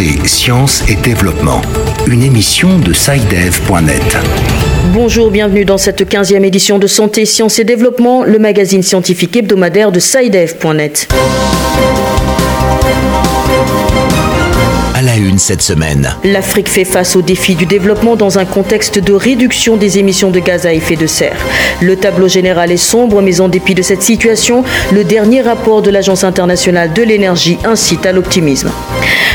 Santé, Science et Développement, une émission de SciDev.net. Bonjour, bienvenue dans cette 15e édition de Santé, Science et Développement, le magazine scientifique hebdomadaire de SciDev.net. À la une cette semaine. L'Afrique fait face aux défis du développement dans un contexte de réduction des émissions de gaz à effet de serre. Le tableau général est sombre, mais en dépit de cette situation, le dernier rapport de l'Agence internationale de l'énergie incite à l'optimisme.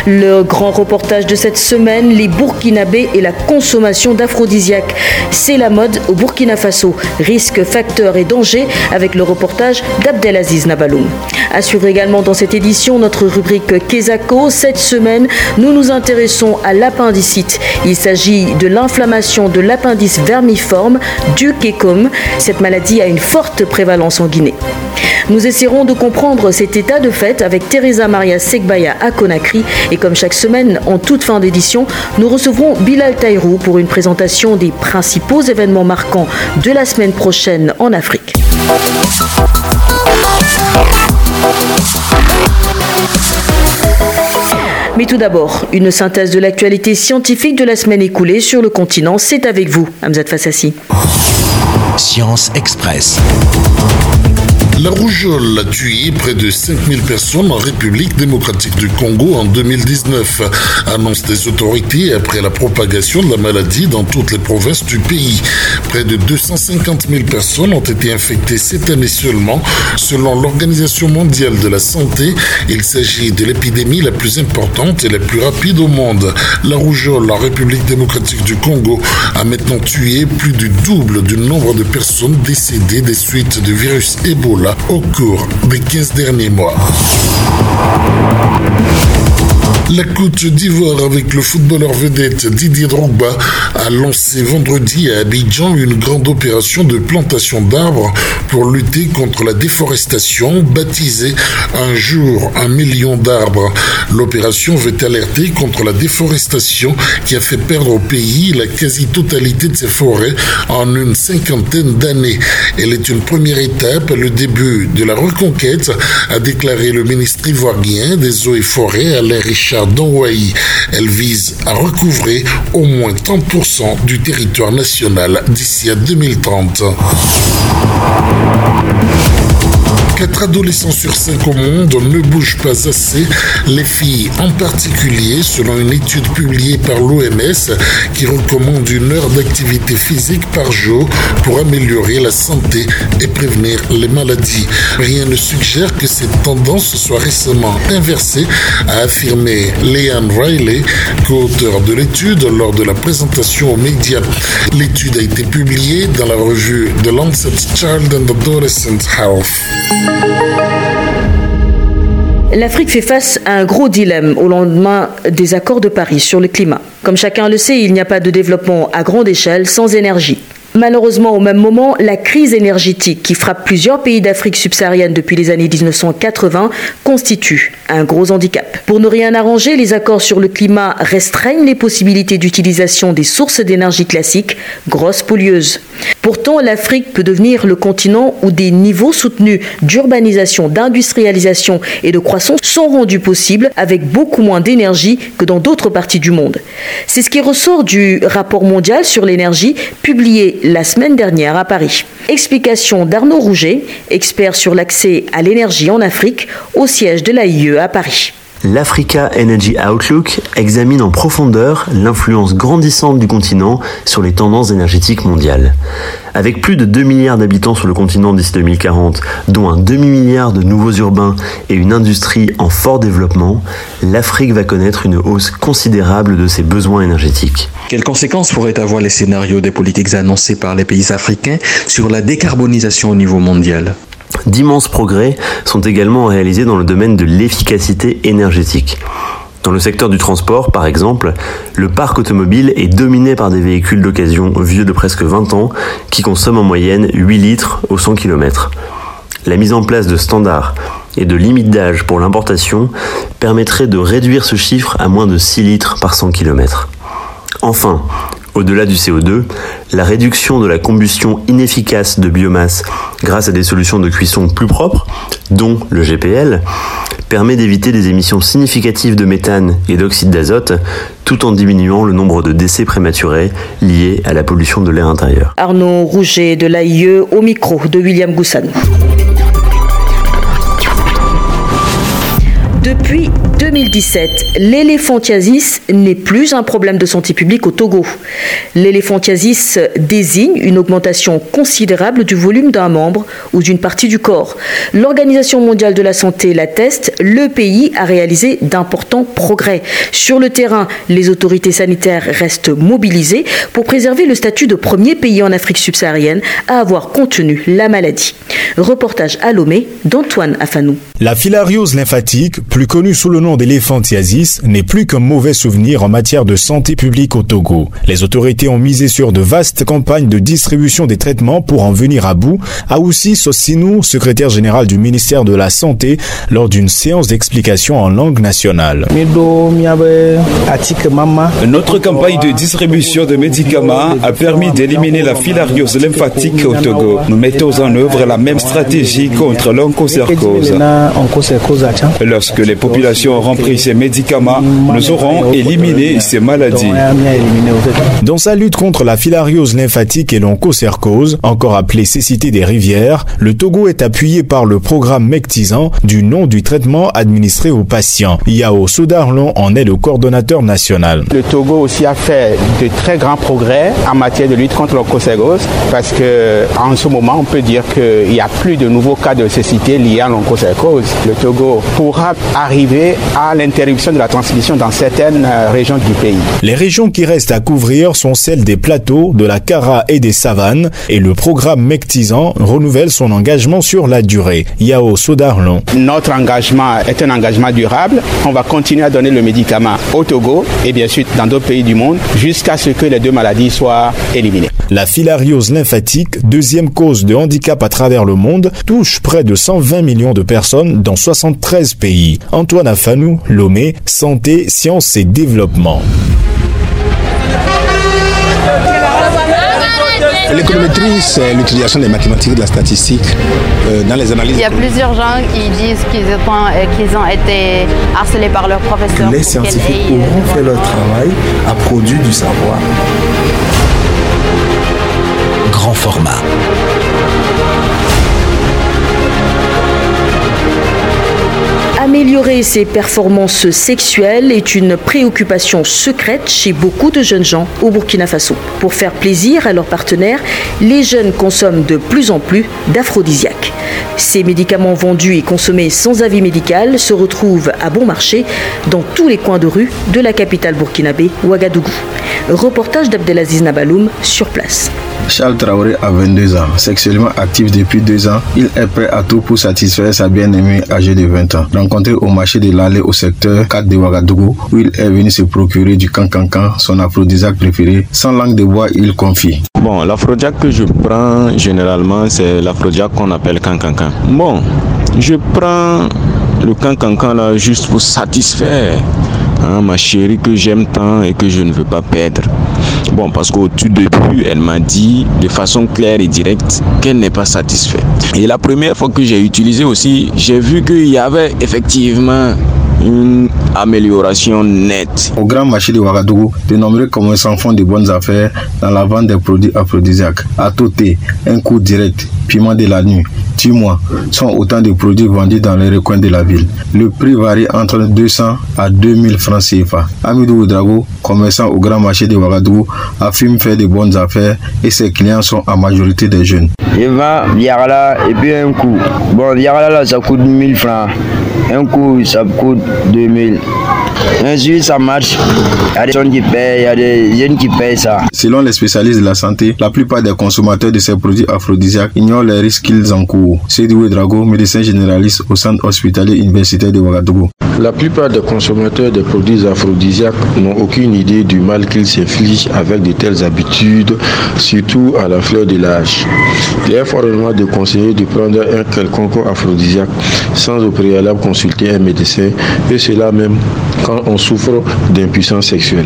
Le grand reportage de cette semaine, les Burkinabés et la consommation d'aphrodisiaques. C'est la mode au Burkina Faso. Risques, facteurs et dangers avec le reportage d'Abdelaziz Nabaloum. À suivre également dans cette édition notre rubrique Kesako. Cette semaine, nous nous intéressons à l'appendicite. Il s'agit de l'inflammation de l'appendice vermiforme du kécome. Cette maladie a une forte prévalence en Guinée. Nous essaierons de comprendre cet état de fait avec Teresa Maria Segbaya à Conakry. Et comme chaque semaine, en toute fin d'édition, nous recevrons Bilal Taïrou pour une présentation des principaux événements marquants de la semaine prochaine en Afrique. Mais tout d'abord, une synthèse de l'actualité scientifique de la semaine écoulée sur le continent. C'est avec vous, Amzat Fassasi. Science Express. La rougeole a tué près de 5000 personnes en République démocratique du Congo en 2019, annonce des autorités après la propagation de la maladie dans toutes les provinces du pays. Près de 250 000 personnes ont été infectées cette année seulement. Selon l'Organisation mondiale de la santé, il s'agit de l'épidémie la plus importante et la plus rapide au monde. La rougeole en République démocratique du Congo a maintenant tué plus du double du nombre de personnes décédées des suites du virus Ebola au cours des 15 derniers mois. La Côte d'Ivoire, avec le footballeur vedette Didier Drogba, a lancé vendredi à Abidjan une grande opération de plantation d'arbres pour lutter contre la déforestation, baptisée « Un jour, 1 million d'arbres ». L'opération veut alerter contre la déforestation qui a fait perdre au pays la quasi-totalité de ses forêts en une cinquantaine d'années. Elle est une première étape, le début de la reconquête, a déclaré le ministre ivoirien des Eaux et Forêts, Alain Richard. Elle vise à recouvrer au moins 30% du territoire national d'ici à 2030. 4 adolescents sur 5 au monde ne bougent pas assez, les filles en particulier, selon une étude publiée par l'OMS qui recommande 1 heure d'activité physique par jour pour améliorer la santé et prévenir les maladies. Rien ne suggère que cette tendance soit récemment inversée, a affirmé Liam Riley, co-auteur de l'étude, lors de la présentation aux médias. L'étude a été publiée dans la revue The Lancet Child and Adolescent Health. L'Afrique fait face à un gros dilemme au lendemain des accords de Paris sur le climat. Comme chacun le sait, il n'y a pas de développement à grande échelle sans énergie. Malheureusement, au même moment, la crise énergétique qui frappe plusieurs pays d'Afrique subsaharienne depuis les années 1980 constitue un gros handicap. Pour ne rien arranger, les accords sur le climat restreignent les possibilités d'utilisation des sources d'énergie classiques, grosses pollueuses. Pourtant, l'Afrique peut devenir le continent où des niveaux soutenus d'urbanisation, d'industrialisation et de croissance sont rendus possibles avec beaucoup moins d'énergie que dans d'autres parties du monde. C'est ce qui ressort du rapport mondial sur l'énergie publié la semaine dernière à Paris. Explication d'Arnaud Rouget, expert sur l'accès à l'énergie en Afrique, au siège de l'AIE à Paris. L'Africa Energy Outlook examine en profondeur l'influence grandissante du continent sur les tendances énergétiques mondiales. Avec plus de 2 milliards d'habitants sur le continent d'ici 2040, dont un demi-milliard de nouveaux urbains et une industrie en fort développement, l'Afrique va connaître une hausse considérable de ses besoins énergétiques. Quelles conséquences pourraient avoir les scénarios des politiques annoncées par les pays africains sur la décarbonisation au niveau mondial ? D'immenses progrès sont également réalisés dans le domaine de l'efficacité énergétique. Dans le secteur du transport, par exemple, le parc automobile est dominé par des véhicules d'occasion vieux de presque 20 ans qui consomment en moyenne 8 litres au 100 km. La mise en place de standards et de limites d'âge pour l'importation permettrait de réduire ce chiffre à moins de 6 litres par 100 km. Enfin, au-delà du CO2, la réduction de la combustion inefficace de biomasse grâce à des solutions de cuisson plus propres, dont le GPL, permet d'éviter les émissions significatives de méthane et d'oxyde d'azote, tout en diminuant le nombre de décès prématurés liés à la pollution de l'air intérieur. Arnaud Rouget de l'AIE au micro de William Goussan. Depuis 2017, l'éléphantiasis n'est plus un problème de santé publique au Togo. L'éléphantiasis désigne une augmentation considérable du volume d'un membre ou d'une partie du corps. L'Organisation mondiale de la santé l'atteste, le pays a réalisé d'importants progrès. Sur le terrain, les autorités sanitaires restent mobilisées pour préserver le statut de premier pays en Afrique subsaharienne à avoir contenu la maladie. Reportage à Lomé d'Antoine Afanou. La filariose lymphatique, plus connu sous le nom d'éléphantiasis, n'est plus qu'un mauvais souvenir en matière de santé publique au Togo. Les autorités ont misé sur de vastes campagnes de distribution des traitements pour en venir à bout, a aussi Sosinou, secrétaire général du ministère de la Santé, lors d'une séance d'explication en langue nationale. Notre campagne de distribution de médicaments a permis d'éliminer la filariose lymphatique au Togo. Nous mettons en œuvre la même stratégie contre l'onchocercose. Lorsque les populations auront pris ces médicaments, nous aurons éliminé ces maladies. Dans sa lutte contre la filariose lymphatique et l'onchocercose, encore appelée cécité des rivières, le Togo est appuyé par le programme Mectizan, du nom du traitement administré aux patients. Yao Sodahlon en est le coordonnateur national. Le Togo aussi a fait de très grands progrès en matière de lutte contre l'onchocercose parce qu'en ce moment, on peut dire qu'il n'y a plus de nouveaux cas de cécité liés à l'onchocercose. Le Togo pourra arriver à l'interruption de la transmission dans certaines régions du pays. Les régions qui restent à couvrir sont celles des plateaux, de la Kara et des savanes, et le programme Mectizan renouvelle son engagement sur la durée. Yao Sodahlon. Notre engagement est un engagement durable. On va continuer à donner le médicament au Togo et bien sûr dans d'autres pays du monde jusqu'à ce que les deux maladies soient éliminées. La filariose lymphatique, deuxième cause de handicap à travers le monde, touche près de 120 millions de personnes dans 73 pays. Antoine Afanou, Lomé, Santé, Science et Développement. L'économétrie, c'est l'utilisation des mathématiques, de la statistique dans les analyses. Il y a plusieurs gens qui disent qu'ils ont été harcelés par leurs professeurs. Les scientifiques auront fait leur travail à produire du savoir. Grand format. Améliorer ses performances sexuelles est une préoccupation secrète chez beaucoup de jeunes gens au Burkina Faso. Pour faire plaisir à leurs partenaires, les jeunes consomment de plus en plus d'aphrodisiaques. Ces médicaments vendus et consommés sans avis médical se retrouvent à bon marché dans tous les coins de rue de la capitale burkinabé, Ouagadougou. Reportage d'Abdelaziz Nabaloum sur place. Charles Traoré a 22 ans, sexuellement actif depuis 2 ans. Il est prêt à tout pour satisfaire sa bien-aimée âgée de 20 ans. Rencontré au marché de l'Allée au secteur 4 de Ouagadougou, où il est venu se procurer du cancancan, son aphrodisiaque préféré. Sans langue de bois, il confie. Bon, l'aphrodisiaque que je prends généralement, c'est l'aphrodisiaque qu'on appelle cancancan. Bon, je prends le cancancan là juste pour satisfaire ma chérie que j'aime tant et que je ne veux pas perdre. Bon, parce qu'au tout début, elle m'a dit de façon claire et directe qu'elle n'est pas satisfaite. Et la première fois que j'ai utilisé aussi, j'ai vu qu'il y avait effectivement une amélioration nette. Au grand marché de Ouagadougou, de nombreux commerçants font de bonnes affaires dans la vente des produits aphrodisiaques. Atoté, un coup direct, piment de la nuit, tue-moi, sont autant de produits vendus dans les recoins de la ville. Le prix varie entre 200 à 2000 francs CFA. Amidou Ouedraogo, commerçant au grand marché de Ouagadougou, affirme faire de bonnes affaires et ses clients sont en majorité des jeunes. Il va Yarala et puis un coup. Bon, Yarala là, ça coûte 1000 francs. Un coup, ça coûte 2000. Ensuite, ça marche. Il y a des gens qui payent, il y a des jeunes qui payent ça. Selon les spécialistes de la santé, la plupart des consommateurs de ces produits aphrodisiaques ignorent les risques qu'ils encourent. C'est Didier Drogba, médecin généraliste au centre hospitalier universitaire de Ouagadougou. La plupart des consommateurs de produits aphrodisiaques n'ont aucune idée du mal qu'ils s'infligent avec de telles habitudes, surtout à la fleur de l'âge. Il est formellement déconseillé de prendre un quelconque aphrodisiaque sans au préalable consulter un médecin, et cela même quand on souffre d'impuissance sexuelle.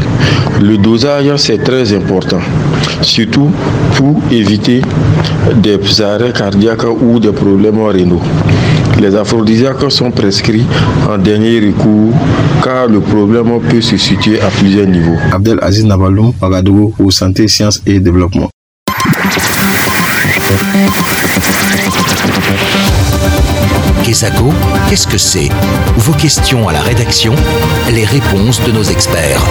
Le dosage, c'est très important, surtout pour éviter des arrêts cardiaques ou des problèmes rénaux. Les aphrodisiaques sont prescrits en dernier recours car le problème peut se situer à plusieurs niveaux. Abdelaziz Nabaloum, Ouagadougou, au Santé, Science et Développement. Kézako, qu'est-ce que c'est? Vos questions à la rédaction, les réponses de nos experts.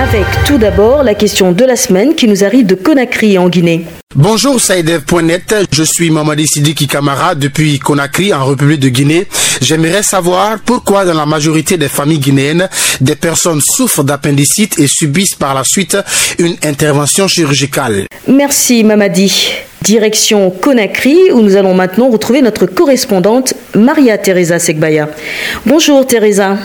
Avec tout d'abord la question de la semaine qui nous arrive de Conakry en Guinée. Bonjour SciDev.net, je suis Mamadi Sidiki Kamara depuis Conakry en République de Guinée. J'aimerais savoir pourquoi dans la majorité des familles guinéennes, des personnes souffrent d'appendicite et subissent par la suite une intervention chirurgicale. Merci Mamadi. Direction Conakry où nous allons maintenant retrouver notre correspondante Maria Teresa Segbaya. Bonjour Teresa.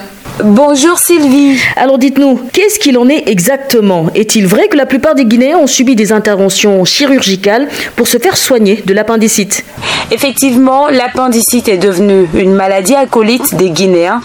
Bonjour Sylvie. Alors dites-nous, qu'est-ce qu'il en est exactement? Est-il vrai que la plupart des Guinéens ont subi des interventions chirurgicales pour se faire soigner de l'appendicite? Effectivement, l'appendicite est devenue une maladie acolyte des Guinéens.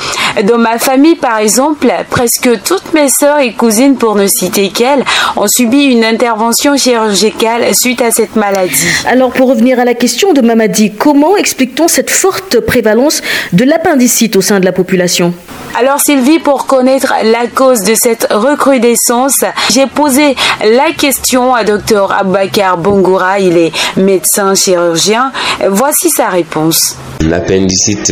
Dans ma famille, par exemple, presque toutes mes sœurs et cousines, pour ne citer qu'elles, ont subi une intervention chirurgicale suite à cette maladie. Alors pour revenir à la question de Mamadi, comment explique-t-on cette forte prévalence de l'appendicite au sein de la population? Alors Sylvie, pour connaître la cause de cette recrudescence, j'ai posé la question à Dr Abakar Bongoura, il est médecin chirurgien. Voici sa réponse. L'appendicite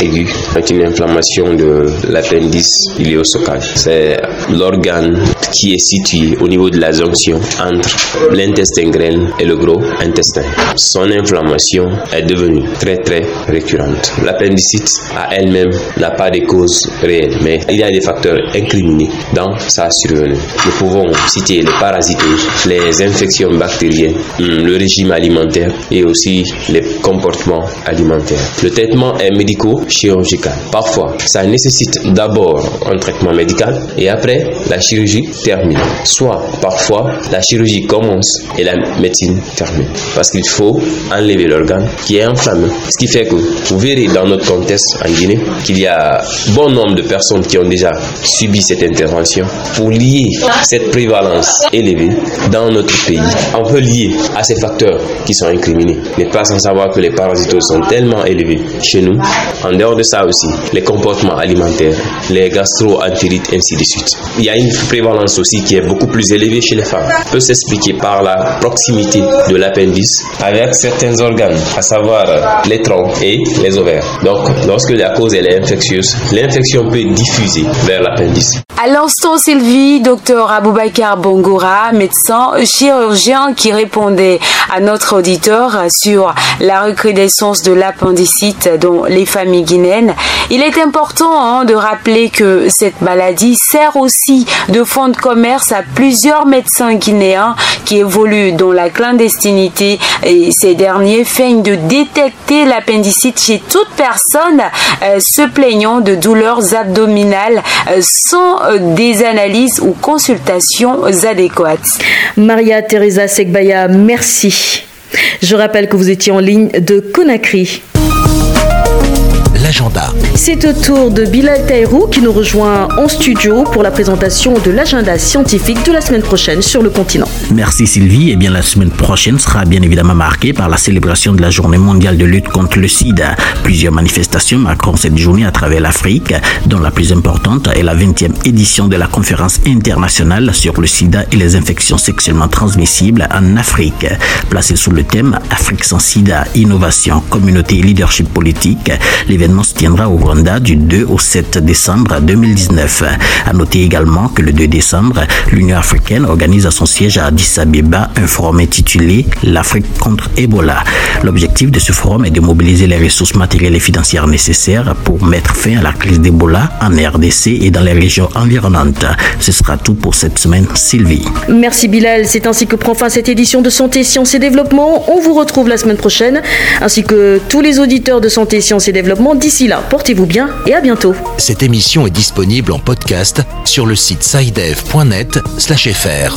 aiguë est une inflammation de l'appendice iliosacral. C'est l'organe qui est situé au niveau de la jonction entre l'intestin grêle et le gros intestin. Son inflammation est devenue très récurrente. L'appendicite à elle-même n'a pas de cause réelle, mais il y a des facteurs incriminés dans sa survenue. Nous pouvons citer les parasites, les infections bactériennes, le régime alimentaire et aussi les comportements alimentaires. Le traitement est médico-chirurgical. Parfois, ça nécessite d'abord un traitement médical et après, la chirurgie termine. Soit, parfois, la chirurgie commence et la médecine termine. Parce qu'il faut enlever l'organe qui est inflammé. Ce qui fait que vous verrez dans notre contexte en Guinée qu'il y a bon nombre de personnes qui ont déjà subi cette intervention. Pour lier cette prévalence élevée dans notre pays, on peut lier à ces facteurs qui sont incriminés. Mais pas sans savoir que les parasites sont tellement élevés chez nous. En dehors de ça aussi, les comportements alimentaires, les gastro-entérites, ainsi de suite. Il y a une prévalence aussi qui est beaucoup plus élevée chez les femmes. Peut s'expliquer par la proximité de l'appendice avec certains organes, à savoir les troncs et les ovaires. Donc, lorsque la cause elle est infectieuse, l'infection peut diffuser vers l'appendice. À l'instant, Sylvie, Dr Aboubacar Bongoura, médecin chirurgien qui répondait à notre auditeur sur la recrudescence de l'appendicite dans les familles guinéennes. Il est important de rappeler que cette maladie sert aussi de fonds de commerce à plusieurs médecins guinéens qui évoluent dans la clandestinité et ces derniers feignent de détecter l'appendicite chez toute personne se plaignant de douleurs abdominales sans des analyses ou consultations adéquates. Maria Teresa Segbaya, merci. Je rappelle que vous étiez en ligne de Conakry. L'agenda. C'est au tour de Bilal Taïrou qui nous rejoint en studio pour la présentation de l'agenda scientifique de la semaine prochaine sur le continent. Merci Sylvie. Eh bien, la semaine prochaine sera bien évidemment marquée par la célébration de la journée mondiale de lutte contre le sida. Plusieurs manifestations marqueront cette journée à travers l'Afrique, dont la plus importante est la 20e édition de la conférence internationale sur le sida et les infections sexuellement transmissibles en Afrique. Placée sous le thème Afrique sans sida, innovation, communauté et leadership politique, l'événement se tiendra au Rwanda du 2 au 7 décembre 2019. À noter également que le 2 décembre, l'Union africaine organise à son siège à Addis Abeba un forum intitulé l'Afrique contre Ebola. L'objectif de ce forum est de mobiliser les ressources matérielles et financières nécessaires pour mettre fin à la crise d'Ebola en RDC et dans les régions environnantes. Ce sera tout pour cette semaine, Sylvie. Merci Bilal, c'est ainsi que prend fin cette édition de Santé, Sciences et Développement. On vous retrouve la semaine prochaine, ainsi que tous les auditeurs de Santé, Sciences et Développement. D'ici là, portez-vous bien et à bientôt. Cette émission est disponible en podcast sur le site scidev.net/fr.